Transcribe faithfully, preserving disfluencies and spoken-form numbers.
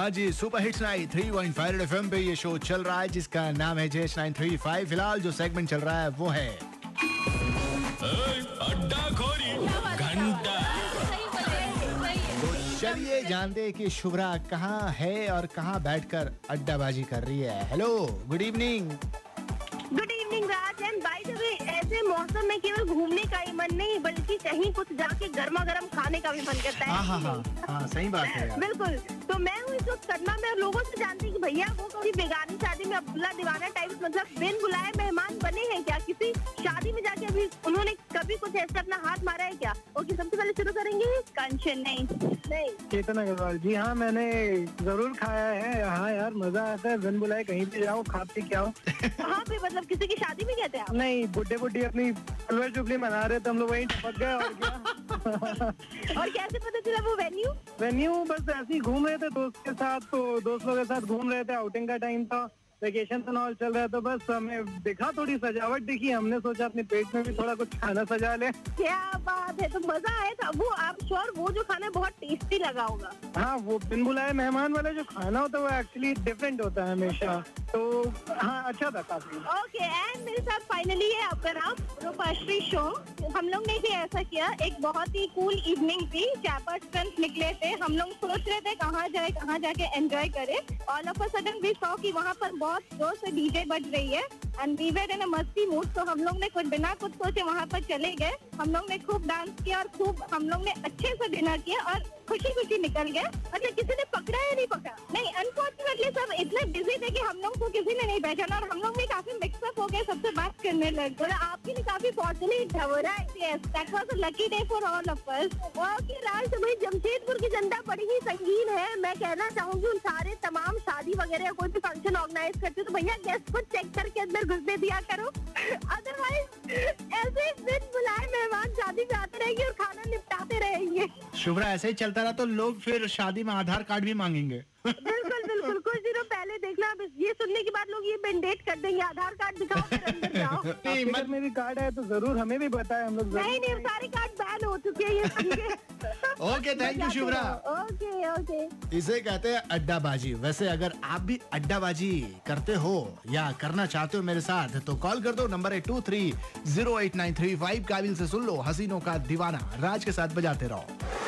हाँ जी, Super Hits ninety three point five FM पे ये शो चल रहा है जिसका नाम है जेएच नाइन थ्री फाइव। फिलहाल जो सेगमेंट चल रहा है वो है अड्डाखोरी घंटा। चलिए जानते हैं कि शुभ्रा कहाँ है और कहाँ बैठकर अड्डाबाजी कर रही है। Hello, good evening. Good evening Raj. And by the way, ऐसे मौसम में केवल घूमने का ही मन नहीं बल्कि कहीं कुछ जाके गर्मा गर्म खाने का भी मन करता है। हाँ हाँ हाँ, सही बात है। बिल्कुल। तो मैं हूँ इस वक्त सतना में, लोगों से जानते हैं कि भैया वो कोई बेगानी शादी में अब्दुल्ला दीवाना टाइप, मतलब बिन बुलाए मेहमान बने हैं क्या? किसी शादी में जाके अभी उन्होंने कभी कुछ ऐसा अपना हाथ मारा है क्या? ओके, सबसे पहले शुरू करेंगे कंचन। नहीं नहीं, चेतन अग्रवाल जी। हाँ, मैंने जरूर खाया है। हाँ यार, मजा आता है, बिन बुलाए कहीं भी जाओ, खा पी के आओ। हाँ, मतलब किसी की शादी में कहते हैं आप? नहीं, बुढ़े बुढ़ी अपनी फुलवर चुगली मना रहे थे, हम लोग वहीं टपक गए। और क्या? और कैसे पता चला वो वेन्यू? वेन्यू बस ऐसे ही घूम रहे थे दोस्त के साथ, तो दोस्तों के साथ घूम रहे थे, आउटिंग का टाइम था, वेकेशन एंड ऑल चल रहा है, तो बस हमें दिखा, थोड़ी सजावट दिखी, हमने सोचा अपने पेट में भी थोड़ा कुछ खाना सजा ले। क्या बात है, तो मजा आया था। वो आप श्योर वो जो खाना बहुत टेस्टी लगा होगा? हाँ, वो बिन बुलाए मेहमान वाला जो खाना होता है वो एक्चुअली डिफरेंट होता है हमेशा, तो हाँ अच्छा था काफी। ओके, एंड मेरे साथ फाइनली है आपका नाम रूपाश्री शो। हम लोग ने भी ऐसा किया, एक बहुत ही कूल इवनिंग थी, चापाट फ्रेंड्स निकले थे, हम लोग सोच रहे थे कहाँ जाए कहाँ जाके एंजॉय करे। All of a sudden we saw कि वहाँ पर बहुत जोर से डीजे बज रही है एंड वी वर इन अ मस्ती मूड। तो हम लोग ने कुछ बिना कुछ सोचे वहाँ पर चले गए, हम लोग ने खूब डांस किया और खूब हम लोग ने अच्छे से डिनर किया और खुशी खुशी निकल गए। मतलब किसी ने पकड़ा या नहीं पकड़ा? नहीं, अनफॉर्चुनेटली सब इतने बिजी थे कि हम लोग को किसी ने नहीं पहचाना और हम लोग भी काफी मिक्सअप हो गए, सबसे बात करने लगे। और आपके लिए काफी फॉर्चुनेट ढवरा lucky day for all of us. Okay Raj, भाई जमशेदपुर की जनता बड़ी ही संगीन है। मैं कहना चाहूंगी उन सारे तमाम शादी वगैरह कोई भी फंक्शन ऑर्गेनाइज करते तो भैया गेस्ट को चेक करके अंदर घुसने दिया करो, अदरवाइज ऐसे दिन बुलाए मेहमान शादी में आते रहेंगे और खाना निपटाते रहेंगे। शुभ्रा, ऐसे ही चलता रहा तो लोग फिर शादी में आधार कार्ड भी मांगेंगे। बिल्कुल बिल्कुल, कुछ दिनों पहले देखना, ये सुनने के बाद लोग ये मैंडेट कर देंगे, आधार कार्ड दिखाओ फिर अंदर जाओ। अगर में भी कार्ड है तो जरूर हमें भी बताएं, हम लोग। नहीं नहीं, सारे कार्ड बैन हो चुके हैं ये सुन के। Okay, thank you Shubhra. Okay okay, इसे कहते हैं अड्डाबाजी। वैसे अगर आप भी अड्डाबाजी करते हो या करना चाहते हो मेरे साथ तो कॉल कर दो, नंबर है two three zero eight nine three five. काबिल से सुन लो हसीनों का दीवाना, राज के साथ बजाते रहो।